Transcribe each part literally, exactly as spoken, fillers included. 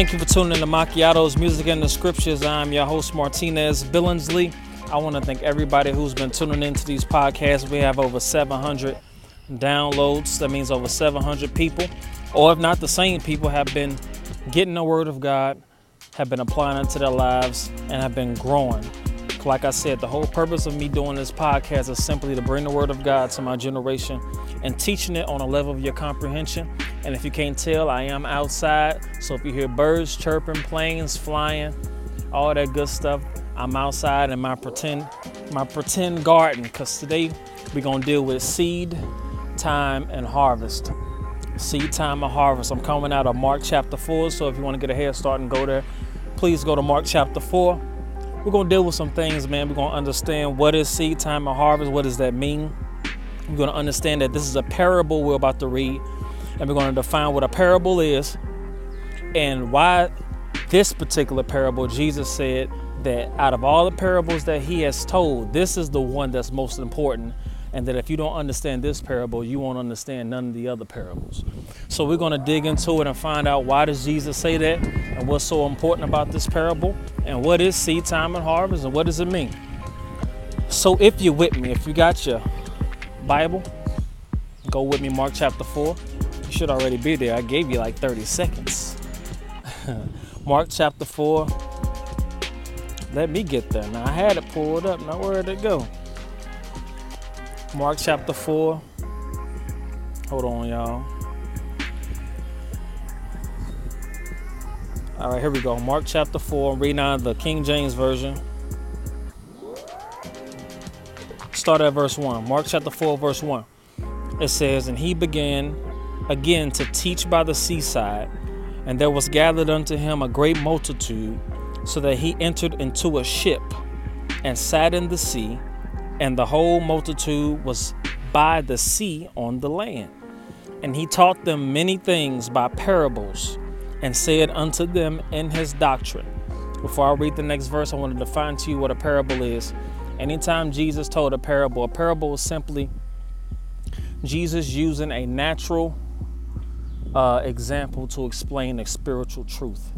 Thank you for tuning in to Macchiato's Music and the Scriptures. I'm your host, Martinez Billingsley. I want to thank everybody who's been tuning into these podcasts. We have over seven hundred downloads. That means over seven hundred people, or if not the same people, have been getting the Word of God, have been applying it to their lives, and have been growing. Like I said, the whole purpose of me doing this podcast is simply to bring the Word of God to my generation and teaching it on a level of your comprehension. And if you can't tell, I am outside. So if you hear birds chirping, planes flying, all that good stuff, I'm outside in my pretend, my pretend garden, because today we're going to deal with seed, time, and harvest. Seed, time, and harvest. I'm coming out of Mark chapter four, so if you want to get a head start and go there, please go to Mark chapter four. We're going to deal with some things, man. We're going to understand what is seed, time, and harvest. What does that mean? We're going to understand that this is a parable we're about to read. And we're going to define what a parable is and why this particular parable, Jesus said that out of all the parables that he has told, this is the one that's most important. And that if you don't understand this parable, you won't understand none of the other parables. So we're going to dig into it and find out why does Jesus say that and what's so important about this parable and what is seed, time, and harvest and what does it mean. So if you're with me, if you got your Bible, go with me, Mark chapter four. You should already be there. I gave you like thirty seconds. Mark chapter four. Let me get there. Now I had it pulled up. Now where did it go? Mark chapter four. Hold on, y'all. All right, here we go. Mark chapter four. I'm reading out of the King James Version. Start at verse one. Mark chapter four, verse one. It says, "And he began again to teach by the seaside, and there was gathered unto him a great multitude, so that he entered into a ship and sat in the sea, and the whole multitude was by the sea on the land. And he taught them many things by parables, and said unto them in his doctrine." Before I read the next verse, I want to define to you what a parable is. Anytime Jesus told a parable, a parable is simply Jesus using a natural uh, example to explain a spiritual truth.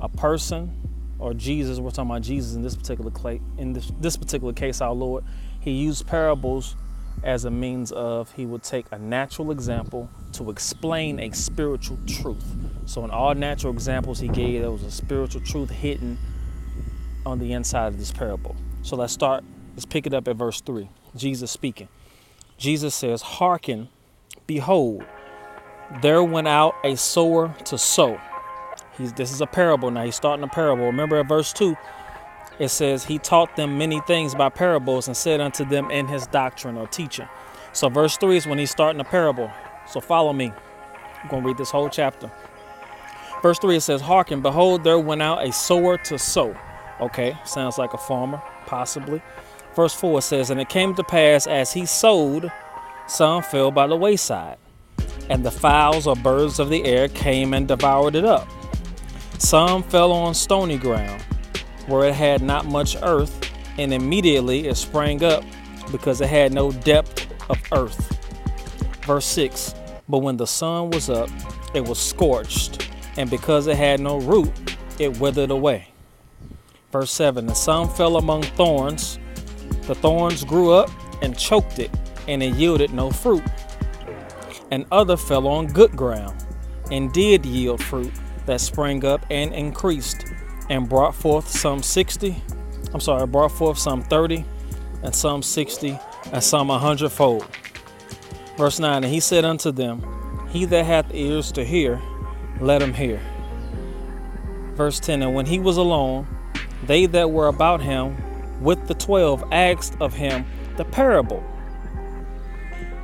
A person, or Jesus, we're talking about Jesus in this particular case, in this, this particular case, our Lord, he used parables as a means of, he would take a natural example to explain a spiritual truth. So in all natural examples he gave, there was a spiritual truth hidden on the inside of this parable. So let's start, let's pick it up at verse three. Jesus speaking. Jesus says, "Hearken, behold, there went out a sower to sow." He's, this is a parable now. He's starting a parable. Remember at verse two, it says, "He taught them many things by parables and said unto them in his doctrine," or teaching. So verse three is when he's starting a parable. So follow me. I'm going to read this whole chapter. Verse three, it says, "Hearken, behold, there went out a sower to sow." Okay, sounds like a farmer, possibly. Verse four, it says, "And it came to pass as he sowed, some fell by the wayside, and the fowls or birds of the air came and devoured it up. Some fell on stony ground, where it had not much earth, and immediately it sprang up, because it had no depth of earth." Verse six, "But when the sun was up, it was scorched, and because it had no root, it withered away." Verse seven, "And some fell among thorns. The thorns grew up and choked it, and it yielded no fruit. And other fell on good ground, and did yield fruit, that sprang up and increased, and brought forth some sixty, I'm sorry, brought forth some thirty, and some sixty, and some a hundredfold." Verse nine, "And he said unto them, He that hath ears to hear, let him hear." Verse ten, "And when he was alone, they that were about him with the twelve asked of him the parable.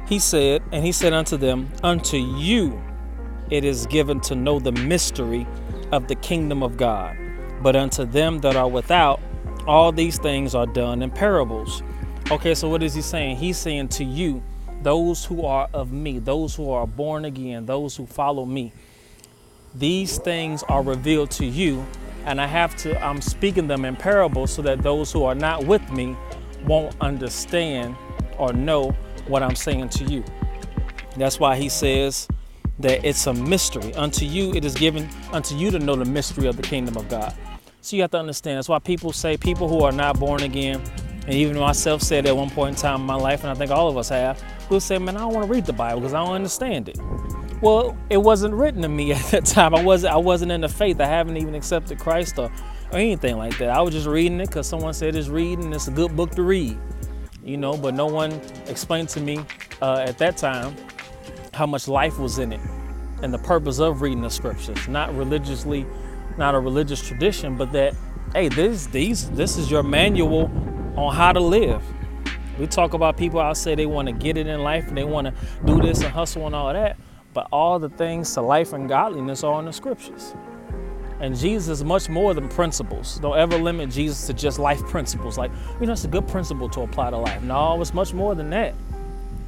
He said, and he said unto them, Unto you it is given to know the mystery of the kingdom of God, but unto them that are without, all these things are done in parables." Okay, so what is he saying? He's saying to you, those who are of me, those who are born again, those who follow me, these things are revealed to you, and I have to, I'm speaking them in parables so that those who are not with me won't understand or know what I'm saying to you. That's why he says that it's a mystery. Unto you it is given, unto you to know the mystery of the kingdom of God. So you have to understand. That's why people say, people who are not born again, and even myself said at one point in time in my life, and I think all of us have, who say, man, I don't want to read the Bible because I don't understand it. Well, it wasn't written to me at that time. I wasn't, I wasn't in the faith. I haven't even accepted Christ or, or anything like that. I was just reading it because someone said it's reading, it's a good book to read. You know, but no one explained to me uh, at that time how much life was in it and the purpose of reading the scriptures. Not religiously, not a religious tradition, but that, hey, this, these, this is your manual on how to live. We talk about people out there, they want to get it in life and they want to do this and hustle and all that, but all the things to life and godliness are in the scriptures. And Jesus is much more than principles. Don't ever limit Jesus to just life principles. Like, you know, it's a good principle to apply to life. No, it's much more than that.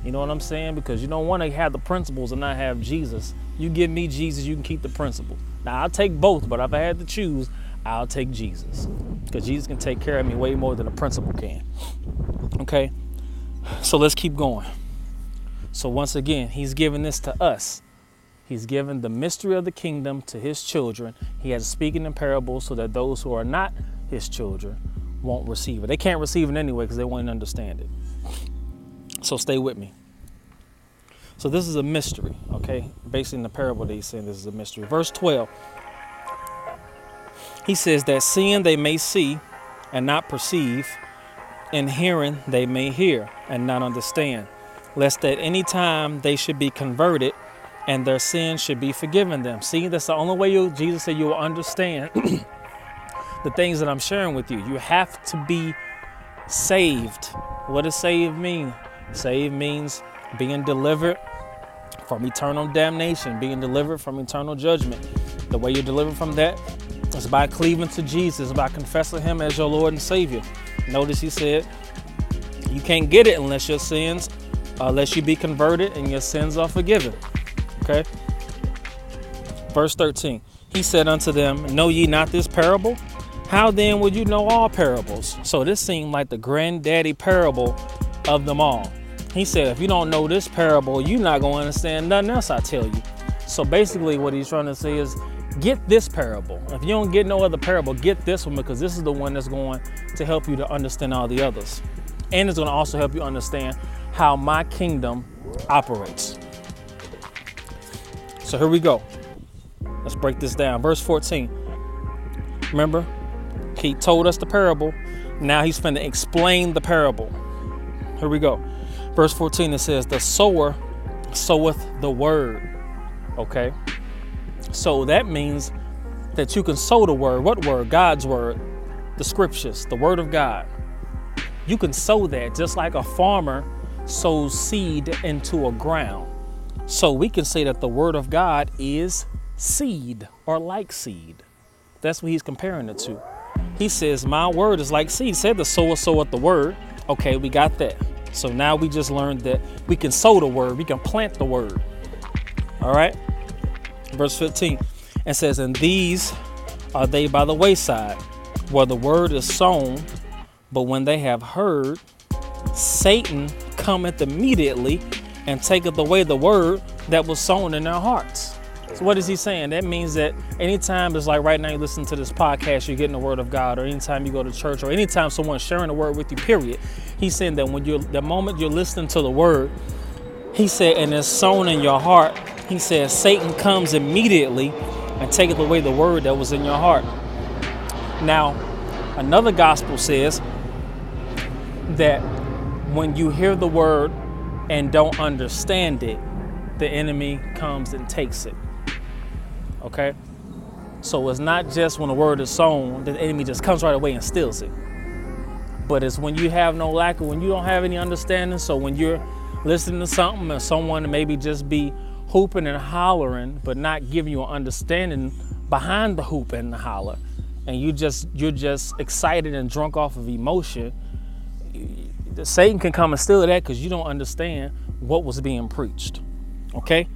You know what I'm saying? Because you don't want to have the principles and not have Jesus. You give me Jesus, you can keep the principles. Now, I'll take both, but if I had to choose, I'll take Jesus. Because Jesus can take care of me way more than a principle can. Okay? So let's keep going. So once again, he's giving this to us. He's given the mystery of the kingdom to his children. He has speaking in parables so that those who are not his children won't receive it. They can't receive it anyway because they won't understand it. So stay with me. So this is a mystery, okay? Basically in the parable that he's saying this is a mystery. Verse twelve, he says that seeing they may see and not perceive, and hearing they may hear and not understand, lest at any time they should be converted and their sins should be forgiven them. See, that's the only way you, Jesus said, you will understand the things that I'm sharing with you. You have to be saved. What does saved mean? Saved means being delivered from eternal damnation, being delivered from eternal judgment. The way you're delivered from that is by cleaving to Jesus, by confessing him as your Lord and Savior. Notice he said, you can't get it unless your sins, unless you be converted and your sins are forgiven. Okay. Verse thirteen, he said unto them, know ye not this parable? How then would you know all parables? So this seemed like the granddaddy parable of them all. He said, if you don't know this parable, you're not going to understand nothing else I tell you. So basically what he's trying to say is, get this parable. If you don't get no other parable, get this one, because this is the one that's going to help you to understand all the others. And it's going to also help you understand how my kingdom operates. So here we go. Let's break this down. Verse fourteen. Remember, he told us the parable. Now he's going to explain the parable. Here we go. Verse fourteen, it says, the sower soweth the word. Okay. So that means that you can sow the word. What word? God's word. The scriptures. The word of God. You can sow that just like a farmer sows seed into a ground. So we can say that the word of God is seed or like seed. That's what he's comparing it to. He says, my word is like seed. He said the sower soweth the word. Okay, we got that. So now we just learned that we can sow the word. We can plant the word. All right. Verse fifteen, it says, and these are they by the wayside where the word is sown. But when they have heard, Satan cometh immediately and taketh away the word that was sown in their hearts. So what is he saying? That means that anytime, it's like right now you listen to this podcast, you're getting the word of God, or anytime you go to church, or anytime someone's sharing the word with you, period. He's saying that when you're, the moment you're listening to the word, he said, and it's sown in your heart, he says, Satan comes immediately and taketh away the word that was in your heart. Now, another gospel says that when you hear the word and don't understand it, the enemy comes and takes it. Okay? So it's not just when the word is sown that the enemy just comes right away and steals it. But it's when you have no lack of, when you don't have any understanding. So when you're listening to something and someone maybe just be hooping and hollering, but not giving you an understanding behind the hoop and the holler, and you just, you're just excited and drunk off of emotion, Satan can come and steal that because you don't understand what was being preached. Okay?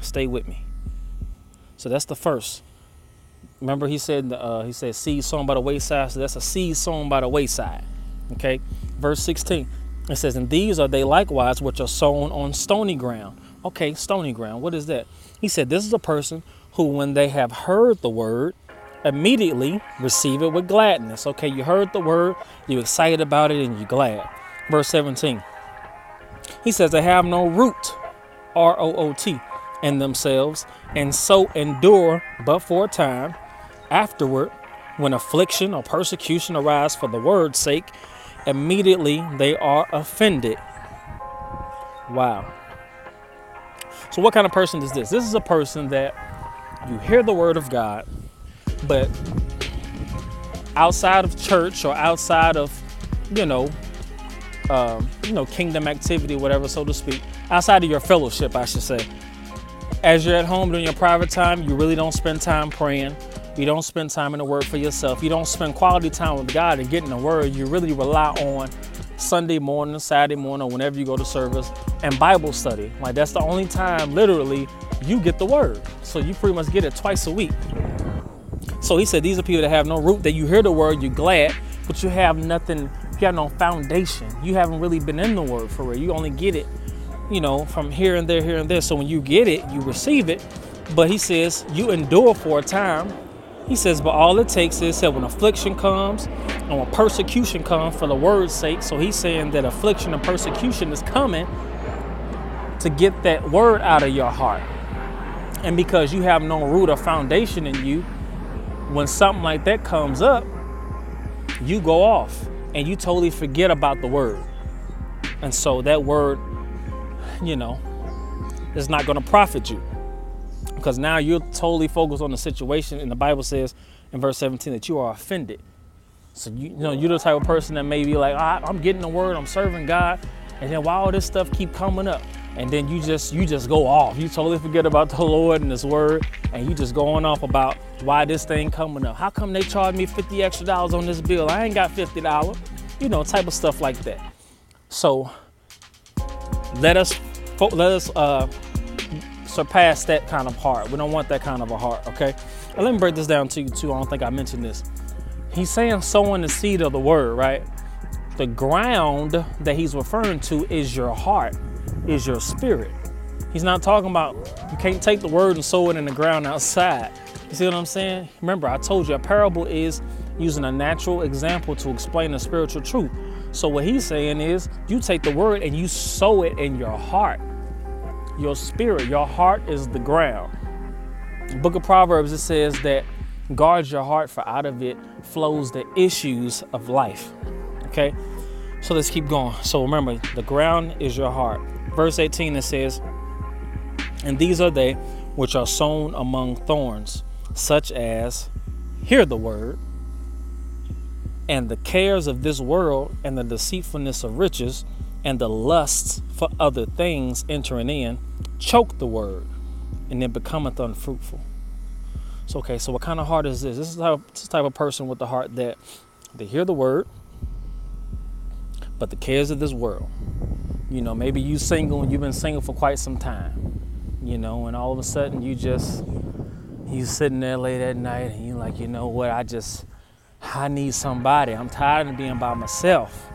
Stay with me. So that's the first. Remember he said, uh, he said seed sown by the wayside. So that's a seed sown by the wayside. Okay? Verse sixteen, it says, and these are they likewise which are sown on stony ground Okay, stony ground. What is that? He said, this is a person who, when they have heard the word, immediately receive it with gladness. Okay, you heard the word, you're excited about it, and you're glad. Verse seventeen. He says, they have no root, R O O T, in themselves, and so endure but for a time. Afterward, when affliction or persecution arise for the word's sake, immediately they are offended. Wow. So what kind of person is this? This is a person that you hear the word of God, but outside of church or outside of, you know, um, you know, kingdom activity, whatever, so to speak, outside of your fellowship, I should say, as you're at home during your private time, you really don't spend time praying. You don't spend time in the word for yourself. You don't spend quality time with God and getting the word. You really rely on Sunday morning, Saturday morning, or whenever you go to service, and Bible study. Like, that's the only time, literally, you get the word. So you pretty much get it twice a week. So he said, these are people that have no root, that you hear the word, you're glad, but you have nothing, you got no foundation. You haven't really been in the word for real. You only get it, you know, from here and there, here and there. So when you get it, you receive it. But he says, you endure for a time. He says, but all it takes is that when affliction comes and when persecution comes for the word's sake. So he's saying that affliction and persecution is coming to get that word out of your heart. And because you have no root or foundation in you, when something like that comes up, you go off and you totally forget about the word. And so that word, you know, is not going to profit you. Because now you're totally focused on the situation, and the Bible says in verse seventeen that you are offended. So you, you know, you're the type of person that may be like, oh, I'm getting the word, I'm serving God, and then why all this stuff keep coming up? And then you just you just go off. You totally forget about the Lord and His word, and you just going off about why this thing coming up. How come they charged me fifty extra dollars on this bill? I ain't got fifty dollars. You know, type of stuff like that. So let us let us. Uh, surpass that kind of heart. We don't want that kind of a heart, okay? And let me break this down to you too. I don't think I mentioned this. He's saying sowing the seed of the word, right? The ground that he's referring to is your heart, is your spirit. He's not talking about you can't take the word and sow it in the ground outside. You see what I'm saying? Remember, I told you a parable is using a natural example to explain a spiritual truth. So what he's saying is you take the word and you sow it in your heart. Your spirit, your heart is the ground. The book of Proverbs, it says that guard your heart, for out of it flows the issues of life. Okay, so let's keep going. So remember, the ground is your heart. Verse eighteen, it says, and these are they which are sown among thorns, such as hear the word, and the cares of this world, and the deceitfulness of riches, and the lusts for other things entering in, choke the word, and it becometh unfruitful. So, okay, so what kind of heart is this? This is how, this type of person with the heart that they hear the word, but the cares of this world. You know, maybe you single and you've been single for quite some time, you know, and all of a sudden you just, you sitting there late at night and you're like, you know what, I just, I need somebody. I'm tired of being by myself.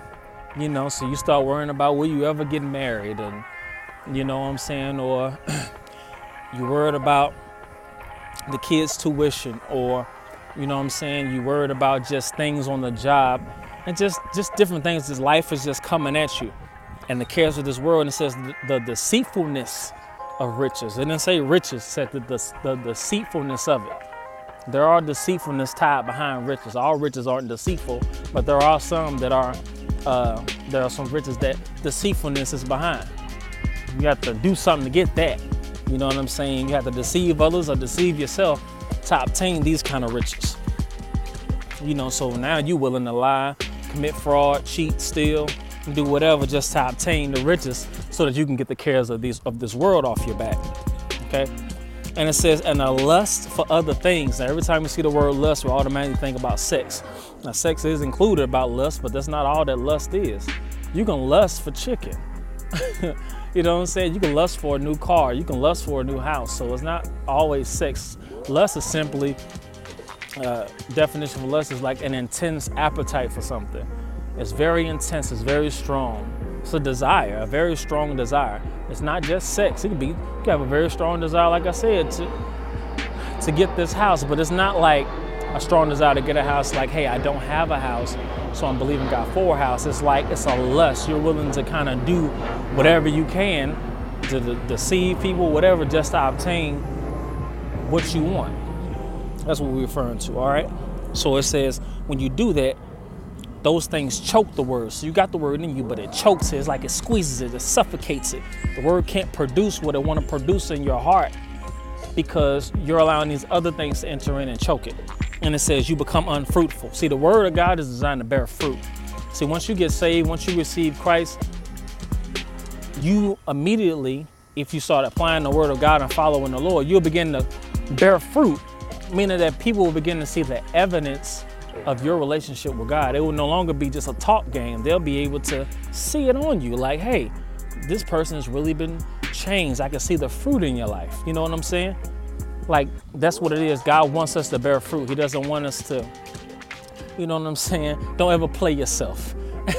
You know, so you start worrying about will you ever get married, and you know what I'm saying, or you worried about the kids' tuition, or you know what I'm saying, you worried about just things on the job, and just just different things. This life is just coming at you, and the cares of this world. And it says the, the deceitfulness of riches. It didn't say riches, it said the, the the deceitfulness of it. There are deceitfulness tied behind riches. All riches aren't deceitful, but there are some that are. Uh, there are some riches that deceitfulness is behind. You have to do something to get that. You know what I'm saying? You have to deceive others or deceive yourself to obtain these kind of riches. You know, so now you're willing to lie, commit fraud, cheat, steal, do whatever just to obtain the riches so that you can get the cares of these of this world off your back. Okay? And it says, and a lust for other things. Now, every time we see the word lust, we automatically think about sex. Now, sex is included about lust, but that's not all that lust is. You can lust for chicken. You know what I'm saying? You can lust for a new car. You can lust for a new house. So it's not always sex. Lust is simply, uh, definition of lust is like an intense appetite for something. It's very intense. It's very strong. It's a desire, a very strong desire. It's not just sex. It could be, you could have a very strong desire, like I said, to, to get this house, but it's not like a strong desire to get a house like, hey, I don't have a house, so I'm believing God for a house. It's like, it's a lust. You're willing to kind of do whatever you can to deceive people, whatever, just to obtain what you want. That's what we're referring to, all right? So it says, when you do that, those things choke the word. So you got the word in you, but it chokes it. It's like it squeezes it, it suffocates it. The word can't produce what it want to produce in your heart because you're allowing these other things to enter in and choke it. And it says you become unfruitful. See, the word of God is designed to bear fruit. See, once you get saved, once you receive Christ, you immediately, if you start applying the word of God and following the Lord, you'll begin to bear fruit, meaning that people will begin to see the evidence of your relationship with God. It will no longer be just a talk game. They'll be able to see it on you. Like, hey, this person's really been changed. I can see the fruit in your life. You know what I'm saying? Like, that's what it is. God wants us to bear fruit. He doesn't want us to, you know what I'm saying? Don't ever play yourself.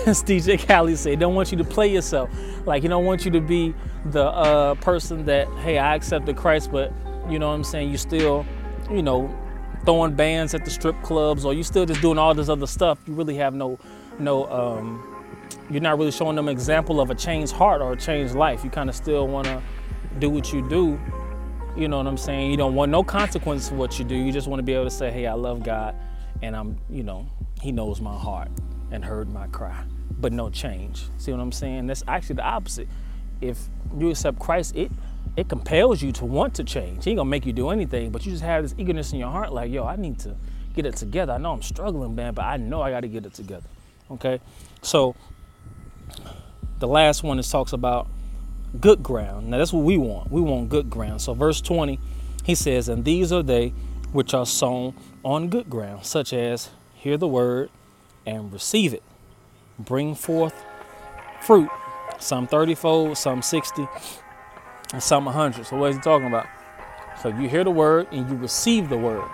As D J Khaled said, don't want you to play yourself. Like, he don't want you to be the uh, person that, hey, I accepted Christ, but you know what I'm saying? You still, you know, throwing bands at the strip clubs, or you still just doing all this other stuff. You really have no, no, um, you're not really showing them an example of a changed heart or a changed life. You kind of still want to do what you do. You know what I'm saying? You don't want no consequence for what you do. You just want to be able to say, hey, I love God, and I'm, you know, he knows my heart and heard my cry, but no change. See what I'm saying? That's actually the opposite. If you accept Christ, it it compels you to want to change. He ain't gonna make you do anything, but you just have this eagerness in your heart like, yo, I need to get it together. I know I'm struggling, man, but I know I gotta get it together, okay? So the last one is talks about good ground. Now that's what we want. We want good ground. So verse twenty, he says, and these are they which are sown on good ground, such as hear the word and receive it, bring forth fruit, some thirty-fold, some sixty, and some one hundred. So what is he talking about? So you hear the word and you receive the word,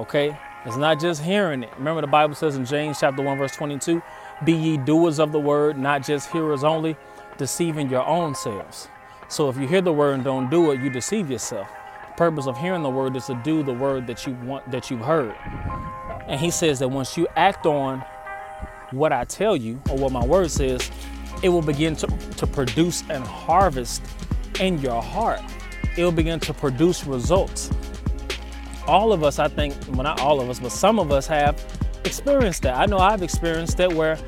okay? It's not just hearing it. Remember the Bible says in James chapter one, verse twenty-two, be ye doers of the word, not just hearers only, deceiving your own selves. So if you hear the word and don't do it, you deceive yourself. The purpose of hearing the word is to do the word that you want, that you've heard. And he says that once you act on what I tell you, or what my word says, it will begin to, to produce and harvest in your heart. It will begin to produce results. All of us, I think, well, not all of us, but some of us have experienced that. I know I've experienced that, where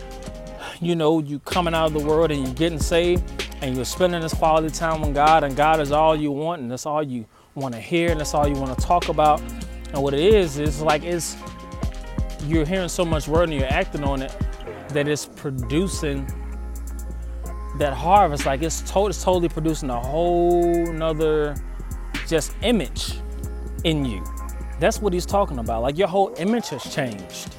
you know, you coming out of the world and you're getting saved and you're spending this quality time with God, and God is all you want, and that's all you want to hear, and that's all you want to talk about. And what it is, is like, it's, you're hearing so much word and you're acting on it that it's producing that harvest. Like it's, to- it's totally producing a whole nother just image in you. That's what he's talking about. Like your whole image has changed.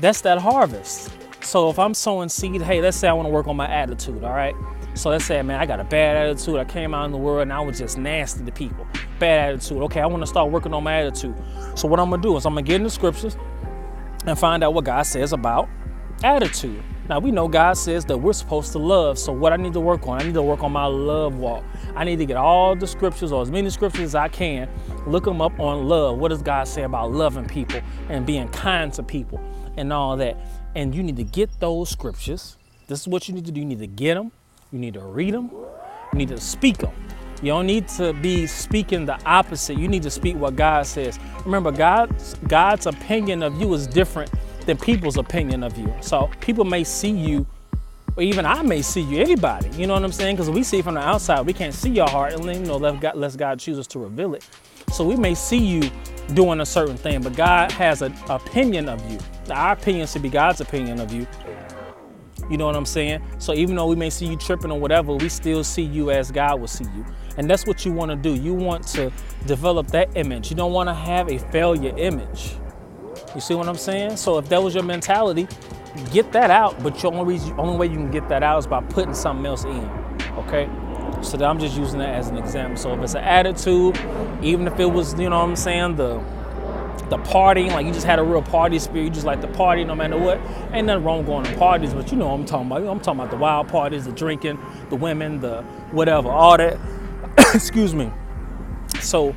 That's that harvest. So if I'm sowing seed, hey, let's say I want to work on my attitude, all right? So let's say, man, I got a bad attitude. I came out in the world and I was just nasty to people. Bad attitude. Okay, I want to start working on my attitude. So what I'm going to do is I'm going to get in the scriptures and find out what God says about attitude. Now, we know God says that we're supposed to love. So what I need to work on, I need to work on my love walk. I need to get all the scriptures, or as many scriptures as I can, look them up on love. What does God say about loving people and being kind to people and all that? And you need to get those scriptures. This is what you need to do. You need to get them. You need to read them. You need to speak them. You don't need to be speaking the opposite. You need to speak what God says. Remember, God's, God's opinion of you is different than people's opinion of you. So people may see you, or even I may see you, anybody. You know what I'm saying? Because we see from the outside. We can't see your heart, and you know, let God, let God choose us to reveal it. So we may see you doing a certain thing, but God has an opinion of you. Our opinion should be God's opinion of you. You know what I'm saying? So even though we may see you tripping or whatever, we still see you as God will see you. And that's what you want to do. You want to develop that image. You don't want to have a failure image. You see what I'm saying? So if that was your mentality, get that out. But the only, reason, only way you can get that out is by putting something else in, okay? So that, I'm just using that as an example. So if it's an attitude, even if it was, you know what I'm saying, the the partying, like you just had a real party spirit, you just like to party no matter what. Ain't nothing wrong going to parties, but you know what I'm talking about. I'm talking about the wild parties, the drinking, the women, the whatever, all that. Excuse me. So,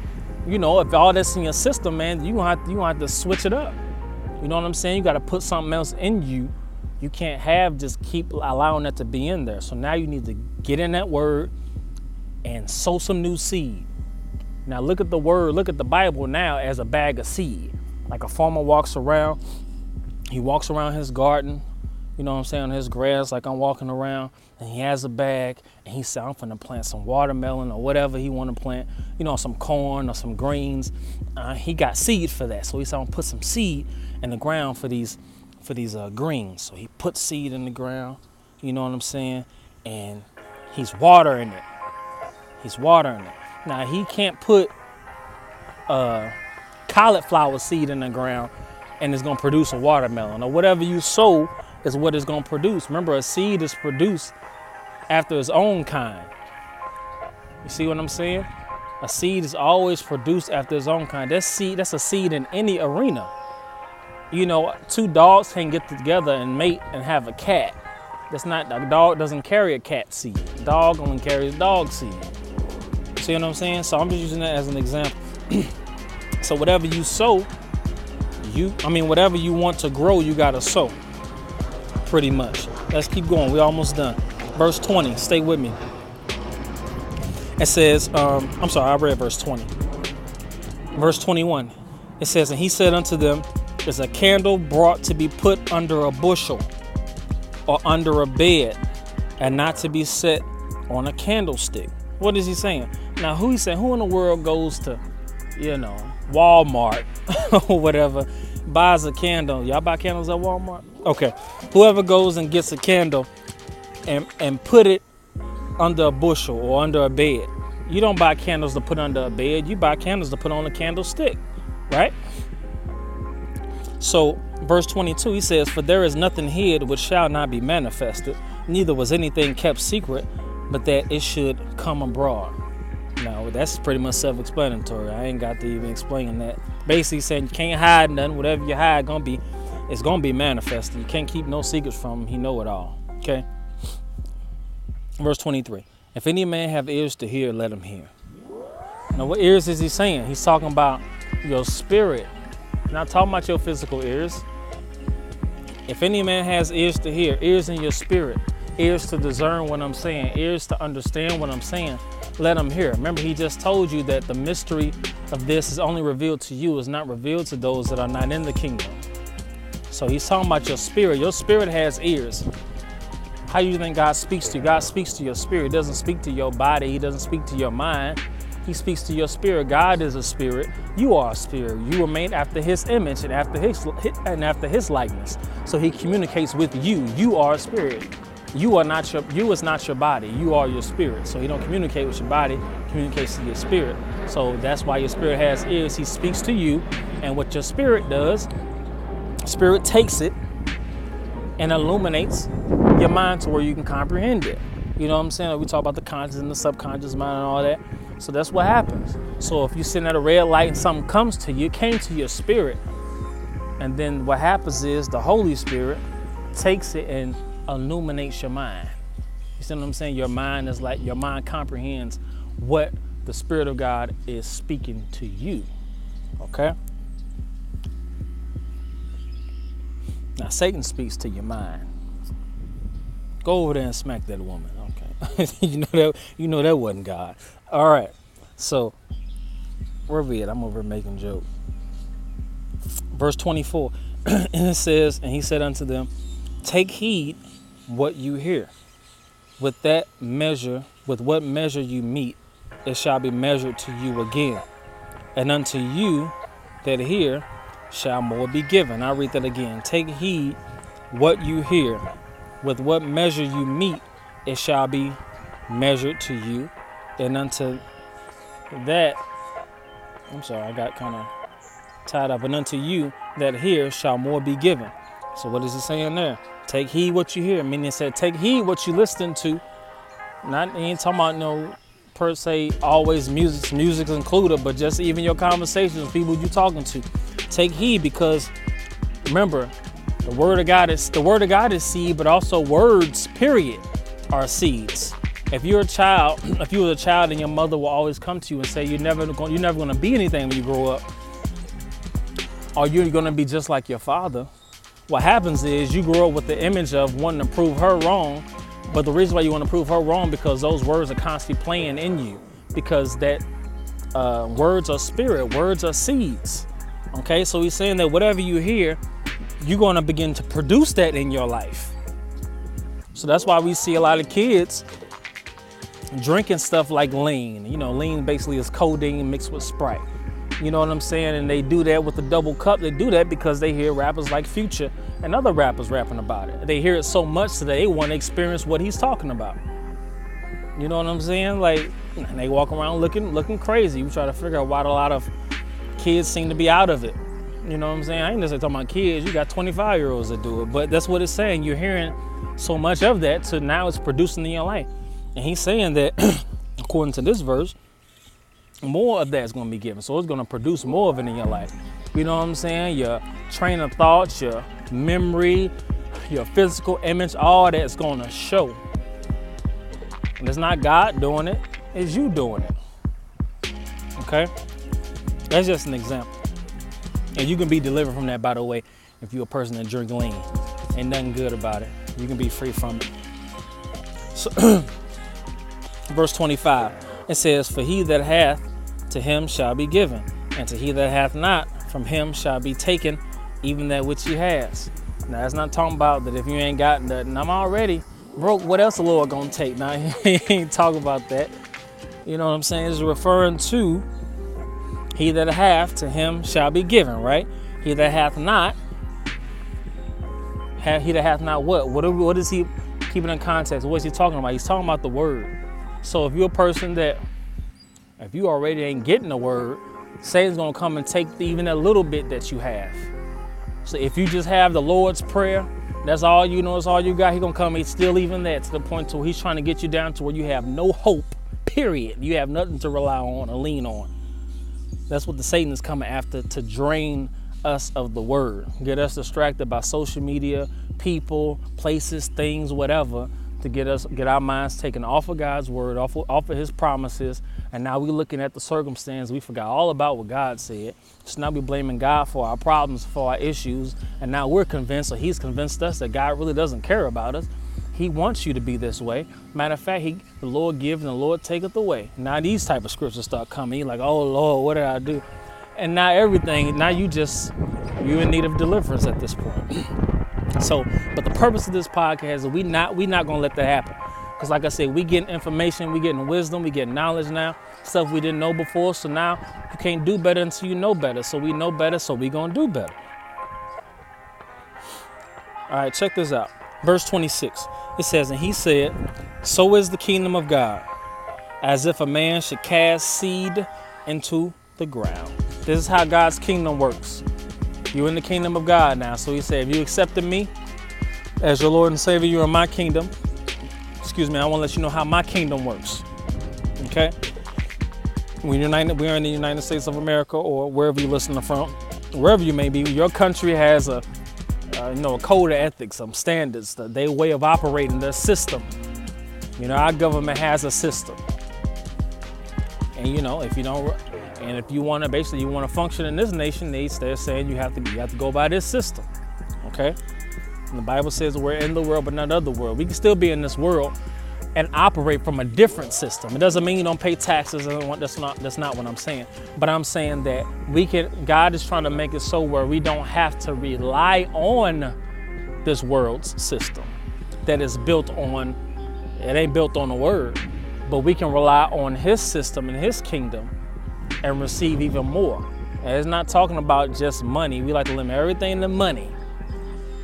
you know, if all that's in your system, man, you gonna have to, you gonna have to switch it up. You know what I'm saying? You gotta put something else in you. You can't have just keep allowing that to be in there. So now you need to get in that word and sow some new seed. Now look at the word, look at the Bible now as a bag of seed. Like a farmer walks around, he walks around his garden, you know what I'm saying, his grass, like I'm walking around, and he has a bag, and he said, I'm finna plant some watermelon or whatever he wanna plant, you know, some corn or some greens. Uh, he got seed for that. So he said, I'm gonna put some seed in the ground for these for these uh, greens. So he put seed in the ground, you know what I'm saying? And he's watering it. He's watering it. Now he can't put uh, cauliflower seed in the ground and it's gonna produce a watermelon, or whatever you sow is what it's gonna produce. Remember, a seed is produced after its own kind. You see what I'm saying? A seed is always produced after its own kind. That's seed, that's a seed in any arena. You know, two dogs can get together and mate and have a cat. That's not, a dog doesn't carry a cat seed. A dog only carries dog seed. See what I'm saying? So I'm just using that as an example. So whatever you sow, you, I mean, whatever you want to grow, you gotta sow, pretty much. Let's keep going, we're almost done. Verse twenty, stay with me. It says, um, I'm sorry, I read verse twenty. Verse twenty-one, it says, and he said unto them, is a candle brought to be put under a bushel or under a bed, and not to be set on a candlestick. What is he saying? Now, who he saying? Who in the world goes to, you know, Walmart or whatever, buys a candle? Y'all buy candles at Walmart? Okay. Whoever goes and gets a candle and, and put it under a bushel or under a bed. You don't buy candles to put under a bed. You buy candles to put on a candlestick, right? So, verse twenty-two, he says, for there is nothing hid which shall not be manifested, neither was anything kept secret, but that it should come abroad. Now, that's pretty much self-explanatory. I ain't got to even explain that. Basically saying you can't hide nothing. Whatever you hide, gonna be, it's going to be manifested. You can't keep no secrets from him. He know it all. Okay? Verse twenty-three. If any man have ears to hear, let him hear. Now, what ears is he saying? He's talking about your spirit. He's not talking about your physical ears. If any man has ears to hear, ears in your spirit, ears to discern what I'm saying, ears to understand what I'm saying, let them hear. Remember, he just told you that the mystery of this is only revealed to you, is not revealed to those that are not in the kingdom. So he's talking about your spirit. Your spirit has ears. How do you think God speaks to you? God speaks to your spirit. He doesn't speak to your body. He doesn't speak to your mind. He speaks to your spirit. God is a spirit. You are a spirit. You were made after his image and after his, and after his likeness. So he communicates with you. You are a spirit. You are not your, you is not your body. You are your spirit. So he don't communicate with your body, communicates to your spirit. So that's why your spirit has ears. He speaks to you, and what your spirit does, spirit takes it and illuminates your mind to where you can comprehend it. You know what I'm saying? We talk about the conscious and the subconscious mind and all that. So that's what happens. So if you're sitting at a red light and something comes to you, it came to your spirit. And then what happens is the Holy Spirit takes it and illuminates your mind. You see what I'm saying? Your mind is like, your mind comprehends what the Spirit of God is speaking to you. Okay? Now, Satan speaks to your mind. Go over there and smack that woman. Okay. you know that you know that wasn't God. All right. So, where we at? I'm over making joke. Verse twenty-four. And it says, and he said unto them, take heed what you hear. With that measure, with what measure you meet, it shall be measured to you again. And unto you that hear shall more be given. I'll read that again. Take heed what you hear. With what measure you meet, it shall be measured to you. And unto that, I'm sorry, I got kind of tied up. And unto you that hear shall more be given. So what is he saying there? Take heed what you hear. Meaning, it said, take heed what you listen to. Not, he ain't talking about no, per se, always music, music's included, but just even your conversations with people you're talking to. Take heed, because remember, the word of God is the word of God is seed, but also words, period, are seeds. If you're a child, if you were a child and your mother will always come to you and say, you're never going, you're never going to be anything when you grow up, or you're going to be just like your father. What happens is you grow up with the image of wanting to prove her wrong, but the reason why you want to prove her wrong because those words are constantly playing in you, because that uh, words are spirit, words are seeds. Okay, so he's saying that whatever you hear, you're going to begin to produce that in your life. So that's why we see a lot of kids drinking stuff like lean. You know, lean basically is codeine mixed with Sprite. You know what I'm saying? And they do that with a double cup. They do that because they hear rappers like Future and other rappers rapping about it. They hear it so much that they want to experience what he's talking about. You know what I'm saying? Like, and they walk around looking looking crazy. We try to figure out why a lot of kids seem to be out of it. You know what I'm saying? I ain't necessarily talking about kids. You got twenty-five-year-olds that do it. But that's what it's saying. You're hearing so much of that, so now it's producing in your life. And he's saying that, according to this verse, more of that is going to be given. So it's going to produce more of it in your life. You know what I'm saying? Your train of thoughts, your memory, your physical image, all that's going to show. And it's not God doing it. It's you doing it. Okay? That's just an example. And you can be delivered from that, by the way, if you're a person that drinks lean. Ain't nothing good about it. You can be free from it. So, verse twenty-five, it says, "For he that hath, to him shall be given, and to he that hath not, from him shall be taken even that which he has." Now, that's not talking about that if you ain't got nothing. I'm already broke. What else the Lord gonna take? Now, he ain't talking about that. You know what I'm saying? It's referring to he that hath, to him shall be given, right? He that hath not, have, he that hath not what? What, are, what is he, keep it in context, what is he talking about? He's talking about the word. So if you're a person that, if you already ain't getting the word, Satan's gonna come and take the, even a little bit that you have. So if you just have the Lord's Prayer, that's all you know, it's all you got, he's gonna come and steal even that, to the point to where he's trying to get you down to where you have no hope, period. You have nothing to rely on or lean on. That's what the Satan is coming after, to drain us of the word, get us distracted by social media, people, places, things, whatever, to get us, get our minds taken off of God's word, off of, off of his promises, and now we're looking at the circumstance. We forgot all about what God said. So now we're blaming God for our problems, for our issues, and now we're convinced, or he's convinced us, that God really doesn't care about us. He wants you to be this way. Matter of fact, he, the Lord giveth and the Lord taketh away. Now these type of scriptures start coming. You're like, oh Lord, what did I do? And now everything, now you just, you're in need of deliverance at this point. So, but the purpose of this podcast is we not we not gonna let that happen, because like I said, we getting information, we getting wisdom, we getting knowledge now, stuff we didn't know before. So now you can't do better until you know better. So we know better, so we gonna do better. All right, check this out. Verse twenty-six, it says, "And he said, so is the kingdom of God, as if a man should cast seed into the ground." This is how God's kingdom works. You're in the kingdom of God now. So he said, if you accepted me as your Lord and Savior, you're in my kingdom. Excuse me, I want to let you know how my kingdom works. Okay? We're in the United States of America, or wherever you're listening from, wherever you may be, your country has a Uh, you know, a code of ethics, some standards, the, their way of operating, their system. You know, our government has a system. And you know, if you don't, and if you want to, basically, you want to function in this nation, they, they're saying you have to, you have to go by this system. Okay? And the Bible says we're in the world, but not of the world. We can still be in this world and operate from a different system. It doesn't mean you don't pay taxes. That's not, that's not what I'm saying. But I'm saying that we can, God is trying to make it so where we don't have to rely on this world's system that is built on, it ain't built on the word, but we can rely on his system and his kingdom and receive even more. And it's not talking about just money. We like to limit everything to money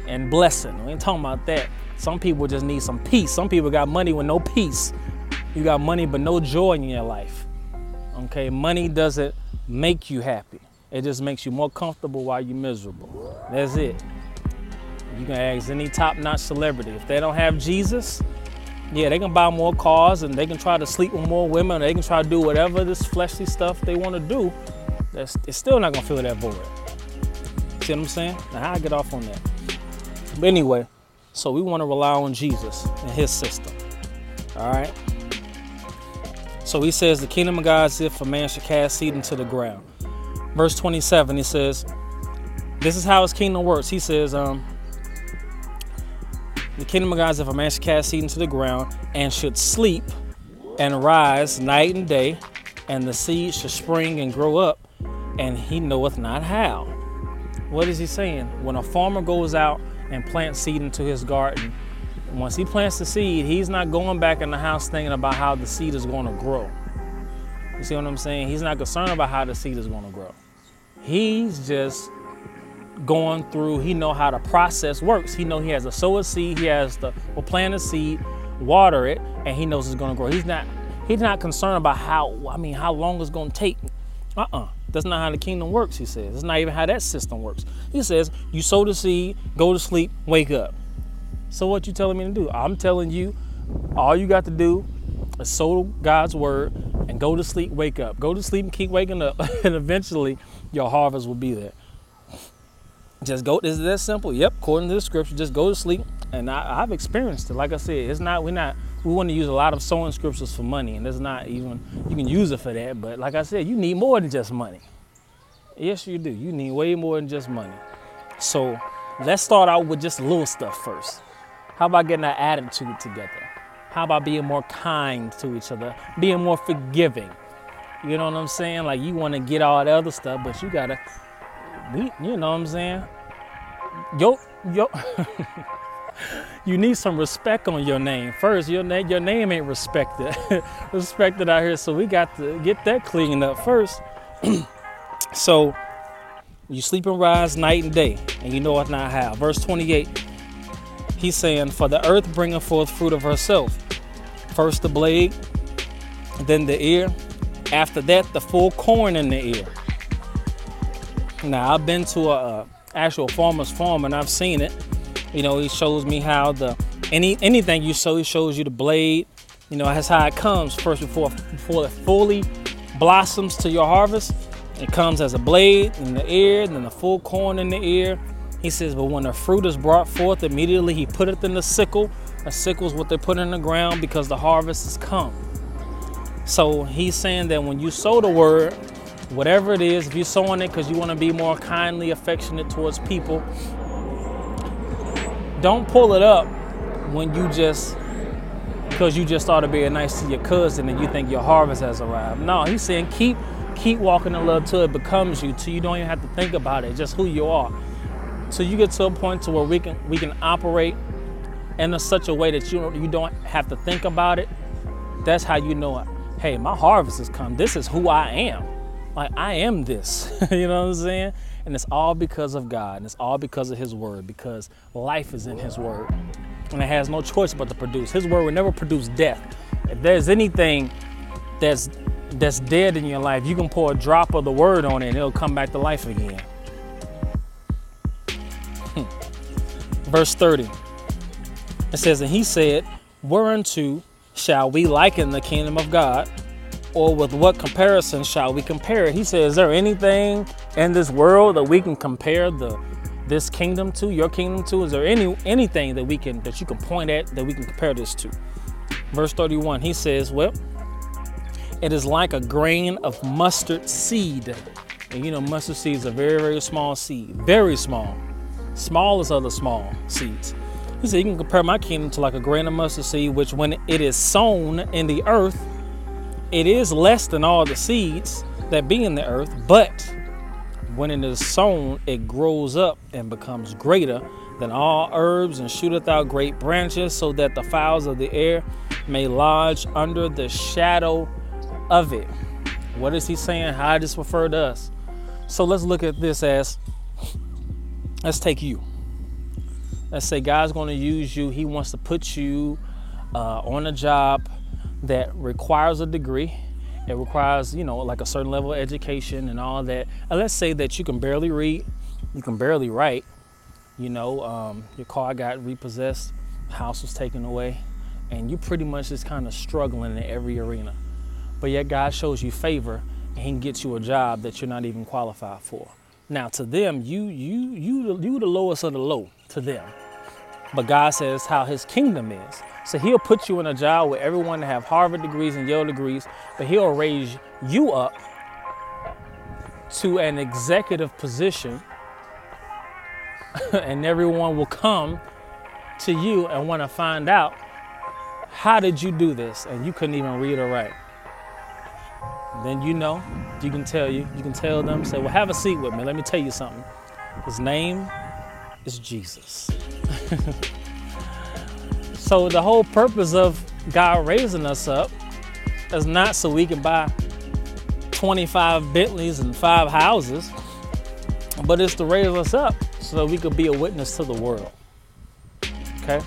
and blessing. We ain't talking about that. Some people just need some peace. Some people got money with no peace. You got money but no joy in your life. Okay, money doesn't make you happy. It just makes you more comfortable while you're miserable. That's it. You can ask any top-notch celebrity. If they don't have Jesus, yeah, they can buy more cars and they can try to sleep with more women. They can try to do whatever this fleshly stuff they want to do. That's, it's still not going to fill that void. see what I'm saying? Now, how I get off on that? But anyway, so we want to rely on Jesus and his system. All right? So he says, the kingdom of God is if a man should cast seed into the ground. Verse twenty-seven, he says, this is how his kingdom works. He says, um, the kingdom of God is if a man should cast seed into the ground and should sleep and rise night and day, and the seed should spring and grow up, and he knoweth not how. What is he saying? When a farmer goes out and plants seed into his garden, once he plants the seed, he's not going back in the house thinking about how the seed is going to grow. You see what I'm saying? He's not concerned about how the seed is going to grow. He's just going through, he know how the process works. He know he has to sow a seed, he has to well, plant a seed, water it, and he knows it's going to grow. He's not he's not concerned about how, I mean, how long it's going to take. Uh-uh. That's not how the kingdom works, he says. That's not even how that system works. He says, you sow the seed, go to sleep, wake up. So what you telling me to do? I'm telling you, all you got to do is sow God's word and go to sleep, wake up. Go to sleep and keep waking up, and eventually your harvest will be there. Just go, is it that simple? Yep, according to the scripture, just go to sleep. And I, I've experienced it. Like I said, it's not, we're not, we want to use a lot of sowing scriptures for money, and it's not even, you can use it for that. But like I said, you need more than just money. Yes, you do. You need way more than just money. So let's start out with just little stuff first. How about getting our attitude together? How about being more kind to each other? Being more forgiving? You know what I'm saying? Like, you want to get all the other stuff, but you got to, you know what I'm saying? Yo, yo. You need some respect on your name. First, your name your name ain't respected. respected out here, so we got to get that cleaned up first. So, you sleep and rise night and day, and you know it not how. Verse twenty-eight. He's saying, for the earth bringeth forth fruit of herself, first the blade, then the ear, after that the full corn in the ear. Now, I've been to a, a actual farmer's farm, and I've seen it. You know, he shows me how the any anything you sow, he shows you the blade. You know, that's how it comes first before before it fully blossoms to your harvest. It comes as a blade in the ear, and then the full corn in the ear. He says, but when the fruit is brought forth, immediately he putteth in the sickle. A sickle is what they put in the ground, because the harvest has come. So he's saying that when you sow the word, whatever it is, if you're sowing it because you want to be more kindly affectionate towards people, don't pull it up when you just, because you just started being nice to your cousin and you think your harvest has arrived. No, he's saying keep keep walking in love till it becomes you, till you don't even have to think about it, just who you are. So you get to a point to where we can we can operate in a, such a way that you you don't have to think about it. That's how you know it. Hey, my harvest has come. This is who I am. Like, I am this. You know what I'm saying? And it's all because of God. And it's all because of his word. Because life is in his word. And it has no choice but to produce. His word will never produce death. If there's anything that's that's dead in your life, you can pour a drop of the word on it and it'll come back to life again. Verse thirty, it says, and he said, whereunto shall we liken the kingdom of God, or with what comparison shall we compare it? He says, is there anything in this world that we can compare the this kingdom to, your kingdom to? Is there any anything that we can that you can point at that we can compare this to? Verse thirty-one, he says, well, it is like a grain of mustard seed. And you know, mustard seeds are very, very small seed, very small. Smallest of the small seeds. He said, you can compare my kingdom to like a grain of mustard seed, which when it is sown in the earth, it is less than all the seeds that be in the earth, but when it is sown, it grows up and becomes greater than all herbs, and shooteth out great branches, so that the fowls of the air may lodge under the shadow of it. What is he saying? How does this refer to us? So let's look at this as, let's take you. Let's say God's going to use you. He wants to put you uh, on a job that requires a degree. It requires, you know, like a certain level of education and all that. And let's say that you can barely read, you can barely write. You know, um, your car got repossessed, house was taken away, and you pretty much just kind of struggling in every arena. But yet God shows you favor and he gets you a job that you're not even qualified for. Now to them, you you you you the lowest of the low to them. But God says how his kingdom is. So he'll put you in a job where everyone have Harvard degrees and Yale degrees, but he'll raise you up to an executive position and everyone will come to you and want to find out, how did you do this? And you couldn't even read or write. Then you know, you can tell you, you can tell them, say, well, have a seat with me. Let me tell you something. His name is Jesus. So the whole purpose of God raising us up is not so we can buy twenty-five Bentleys and five houses, but it's to raise us up so that we could be a witness to the world. Okay?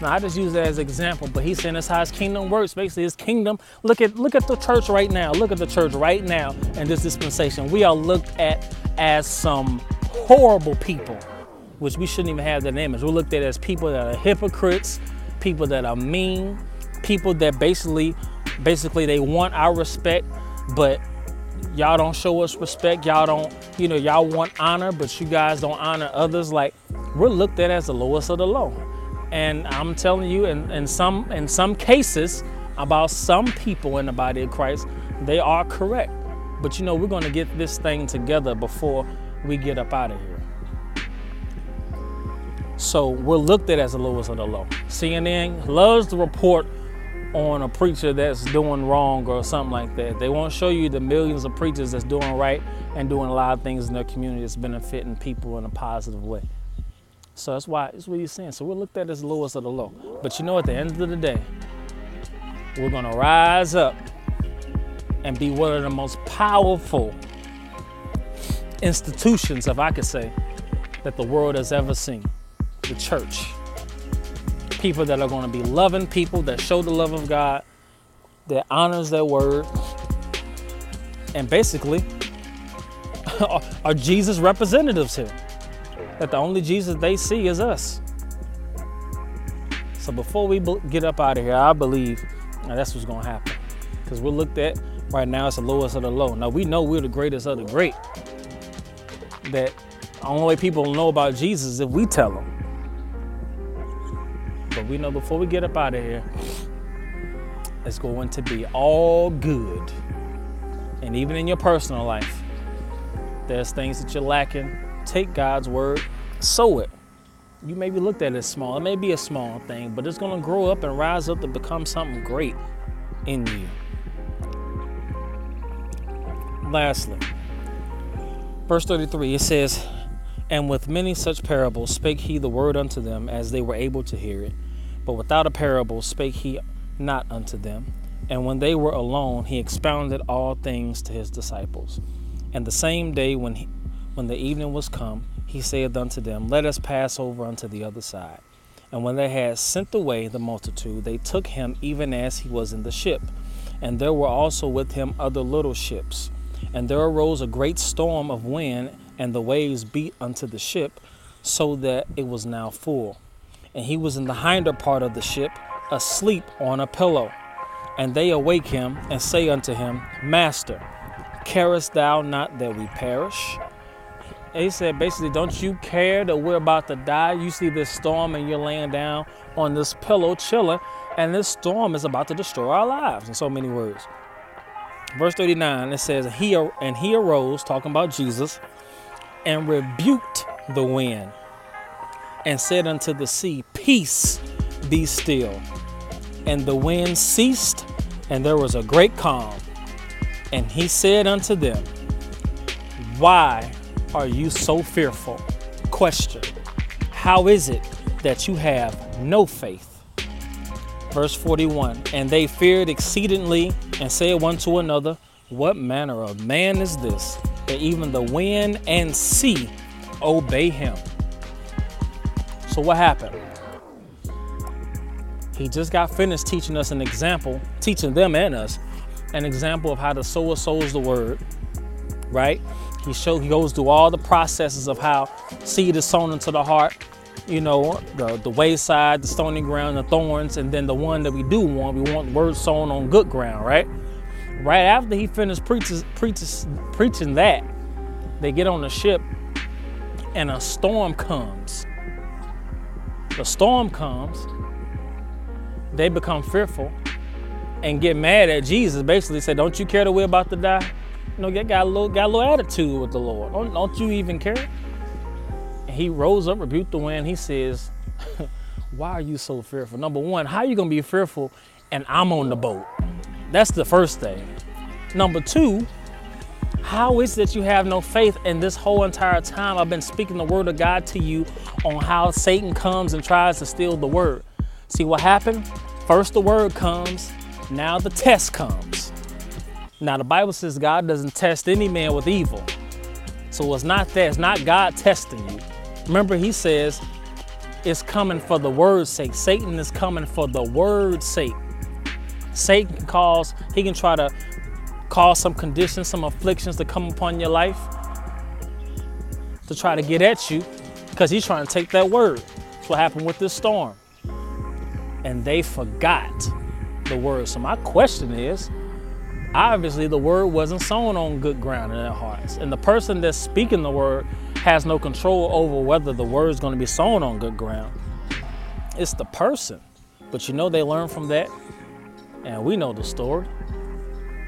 Now, I just use that as an example, but he's saying that's how his kingdom works. Basically, his kingdom, look at look at the church right now. Look at the church right now in this dispensation. We are looked at as some horrible people, which we shouldn't even have that image. We're looked at as people that are hypocrites, people that are mean, people that basically, basically they want our respect, but y'all don't show us respect. Y'all don't, you know, y'all want honor, but you guys don't honor others. Like, we're looked at as the lowest of the low. And I'm telling you, in, in some in some cases, about some people in the body of Christ, they are correct. But you know, we're gonna get this thing together before we get up out of here. So we're looked at as the lowest of the low. C N N loves to report on a preacher that's doing wrong or something like that. They won't show you the millions of preachers that's doing right and doing a lot of things in their community that's benefiting people in a positive way. So that's why, that's what he's saying. So we're looked at as the lowest of the low. But you know, at the end of the day, we're gonna rise up and be one of the most powerful institutions, if I could say, that the world has ever seen, the church. People that are gonna be loving people, that show the love of God, that honors their word, and basically are, are Jesus representatives here. That the only Jesus they see is us. So before we get up out of here, I believe that's what's gonna happen. Because we're looked at right now as the lowest of the low. Now we know we're the greatest of the great. That the only way people know about Jesus is if we tell them. But we know before we get up out of here, it's going to be all good. And even in your personal life, there's things that you're lacking. Take God's word, sow it. You may be looked at as small. It may be a small thing, but it's gonna grow up and rise up to become something great in you. Lastly, verse thirty-three, it says, and with many such parables spake he the word unto them as they were able to hear it. But without a parable spake he not unto them. And when they were alone, he expounded all things to his disciples. And the same day when he When the evening was come, he saith unto them, let us pass over unto the other side. And when they had sent away the multitude, they took him even as he was in the ship. And there were also with him other little ships. And there arose a great storm of wind, and the waves beat unto the ship, so that it was now full. And he was in the hinder part of the ship, asleep on a pillow. And they awake him, and say unto him, Master, carest thou not that we perish? He said, basically, don't you care that we're about to die? You see this storm and you're laying down on this pillow chilling, and this storm is about to destroy our lives, in so many words. Verse thirty-nine, it says, he and he arose, talking about Jesus, and rebuked the wind, and said unto the sea, peace, be still. And the wind ceased, and there was a great calm. And he said unto them, why are you so fearful? Question. How is it that you have no faith? Verse forty-one. And they feared exceedingly and said one to another, what manner of man is this, that even the wind and sea obey him? So what happened? He just got finished teaching us an example, teaching them and us an example of how to sow sows the word, right? He shows, he goes through all the processes of how seed is sown into the heart, you know, the, the wayside, the stony ground, the thorns, and then the one that we do want, we want words sown on good ground, right? Right after he finished preaches, preaches, preaching that, They get on the ship and a storm comes. The storm comes, they become fearful and get mad at Jesus. Basically said, don't you care that we're about to die? You know, got a little, got a little attitude with the Lord. Don't, don't you even care? And he rose up, rebuked the wind. He says, why are you so fearful? Number one, how are you gonna be fearful and I'm on the boat? That's the first thing. Number two, how is it that you have no faith? And this whole entire time I've been speaking the word of God to you on how Satan comes and tries to steal the word. See what happened? First the word comes, now the test comes. Now the Bible says God doesn't test any man with evil. So it's not that, it's not God testing you. Remember he says, it's coming for the word's sake. Satan is coming for the word's sake. Satan can cause, he can try to cause some conditions, some afflictions to come upon your life to try to get at you because he's trying to take that word. That's what happened with this storm. And they forgot the word. So my question is, obviously the word wasn't sown on good ground in their hearts. And the person that's speaking the word has no control over whether the word is going to be sown on good ground. It's the person. But you know they learned from that. And we know the story.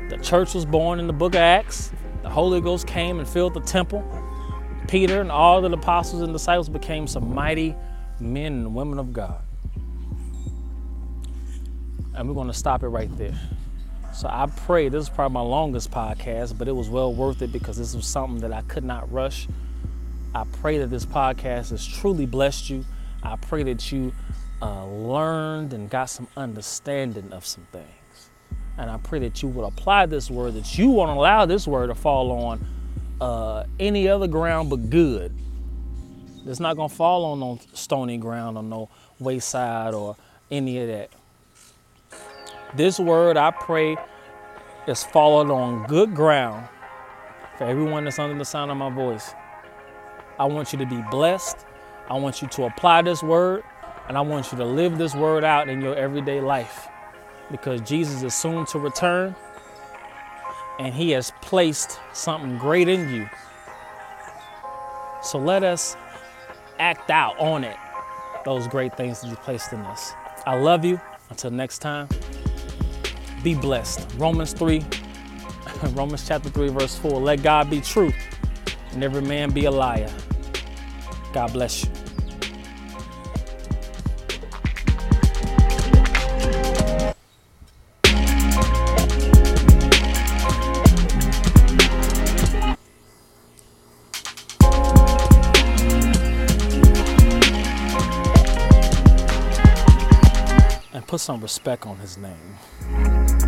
The church was born in the book of Acts. The Holy Ghost came and filled the temple. Peter and all the apostles and disciples became some mighty men and women of God. And we're going to stop it right there. So I pray, this is probably my longest podcast, but it was well worth it because this was something that I could not rush. I pray that this podcast has truly blessed you. I pray that you uh, learned and got some understanding of some things. And I pray that you will apply this word, that you won't allow this word to fall on uh, any other ground but good. It's not going to fall on no stony ground or no wayside or any of that. This word, I pray, is fallen on good ground for everyone that's under the sound of my voice. I want you to be blessed. I want you to apply this word, and I want you to live this word out in your everyday life because Jesus is soon to return, and he has placed something great in you. So let us act out on it, those great things that you placed in us. I love you. Until next time, be blessed. Romans three, Romans chapter three, verse four, let God be true and every man be a liar. God bless you. And put some respect on his name.